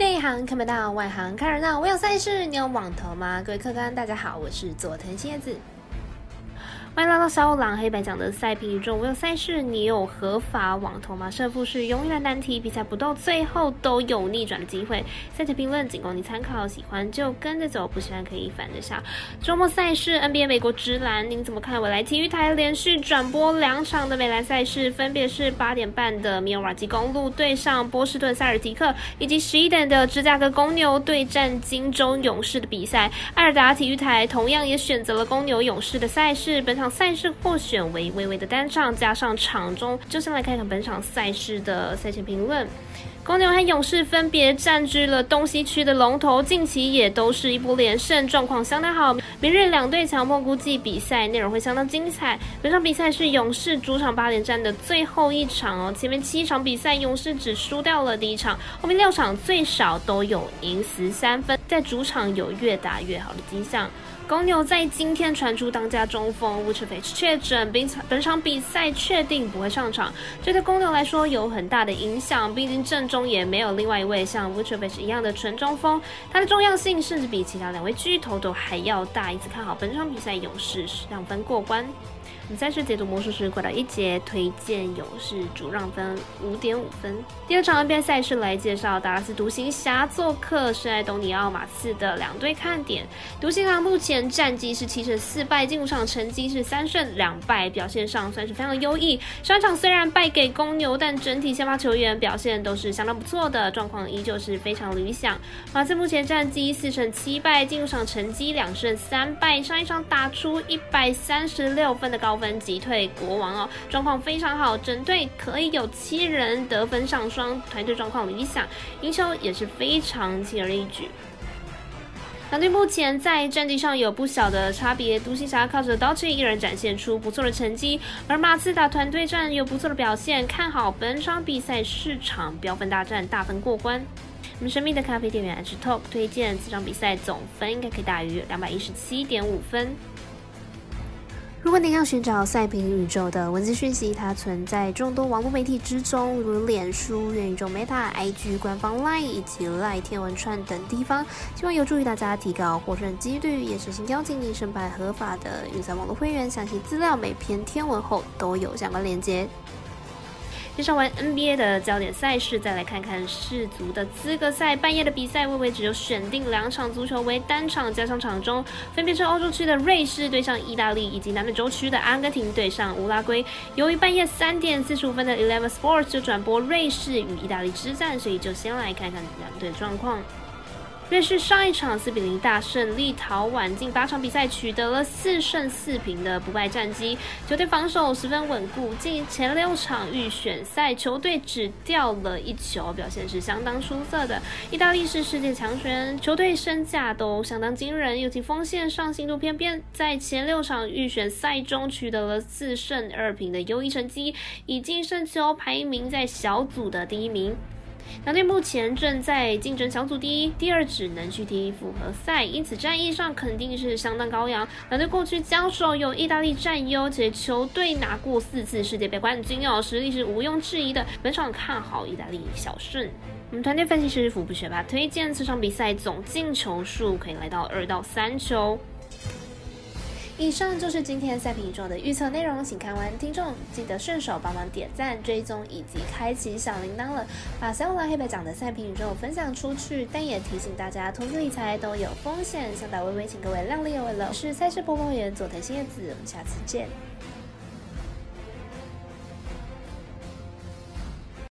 内行看不到，外行看热闹。我有赛事，你有网投吗？各位客官，大家好，我是佐藤蝎子。欢迎来到小五郎黑白讲的赛评宇宙。我有赛事，你有合法网投吗？胜负是永远难题，比赛不到最后都有逆转的机会。赛前评论仅供你参考，喜欢就跟着走，不喜欢可以反着下。周末赛事 NBA 美国职篮，您怎么看？未来体育台连续转播2场的美篮赛事，分别是8:30的密尔瓦基公鹿对上波士顿塞尔提克，以及11点的芝加哥公牛对战金州勇士的比赛。爱尔达体育台同样也选择了公牛勇士的赛事，本场赛事获选为微微的单场加上场中，就先来看看本场赛事的赛前评论。公牛和勇士分别占据了东西区的龙头，近期也都是一波连胜，状况相当好。明日两队强碰，估计比赛内容会相当精彩。本场比赛是勇士主场8连战的最后一场哦，前面7场比赛勇士只输掉了第1场，后面6场最少都有赢13分，在主场有越打越好的迹象。公牛在今天传出当家中锋 Vucevic 确诊，本场比赛确定不会上场，这对公牛来说有很大的影响，毕竟阵中也没有另外一位像 Vucevic 一样的纯中锋，他的重要性甚至比其他2位巨头都还要大，因此看好本场比赛勇士2分过关。我们赛事解读魔术师快到1节，推荐勇士主让分 5.5 分。第2场 NBA 赛事来介绍达拉斯独行侠做客圣安东尼奥马刺的2队看点。独行侠目前战绩是7胜4败，近5场成绩是3胜2败，表现上算是非常优异。上场虽然败给公牛，但整体先发球员表现都是相当不错的，状况依旧是非常理想。马刺目前战绩4胜7败，近5场成绩2胜3败，上一场打出136分的高分击退国王哦，状况非常好，整队可以有7人得分上双，团队状况理想，赢球也是非常轻而易举。两队目前在战绩上有不小的差别，独行侠靠着刀器一人展现出不错的成绩，而马刺打团队战有不错的表现，看好本场比赛市场标分大战，大分过关。我们神秘的咖啡店员 H-Talk 推荐此场比赛总分应该可以大于 217.5 分。如果您要寻找赛评宇宙的文字讯息，它存在众多网络媒体之中，如脸书、元宇宙 Meta、IG 官方 LINE 以及 LINE 天文串等地方，希望有助于大家提高获胜几率，也诚心邀请您申办合法的运算网络会员，详细资料每篇天文后都有相关连结。介绍完 NBA 的焦点赛事，再来看看世足的资格赛。半夜的比赛，微微只有选定2场足球为单场加上场中，分别是欧洲区的瑞士对上意大利，以及南美洲区的阿根廷对上乌拉圭。由于半夜3:45的11 Sports 就转播瑞士与意大利之战，所以就先来看看2队状况。瑞士上一场4-0大胜立陶宛，近8场比赛取得了4胜4平的不败战绩，球队防守十分稳固，近前6场预选赛球队只掉了1球，表现是相当出色的。意大利是世界强权，球队身价都相当惊人，尤其锋线上行度偏偏，在前6场预选赛中取得了4胜2平的优异成绩，以净胜球排名在小组的第1名。两队目前正在竞争小组第1、第2，只能去踢复合赛，因此战役上肯定是相当高扬。两队过去交手有意大利占优，且球队拿过4次世界杯冠军哦，实力是毋庸置疑的。本场看好意大利小胜。我们团队分析师福布学霸推荐这场比赛总进球数可以来到2到3球。以上就是今天赛评宇宙的预测内容，请看完听众记得顺手帮忙点赞、追踪以及开启小铃铛了。把小五郎黑白讲的赛评宇宙分享出去，但也提醒大家，投资理财都有风险，想打微微，请各位量力而为了。我是赛事播报员佐藤蝎子，我们下次见。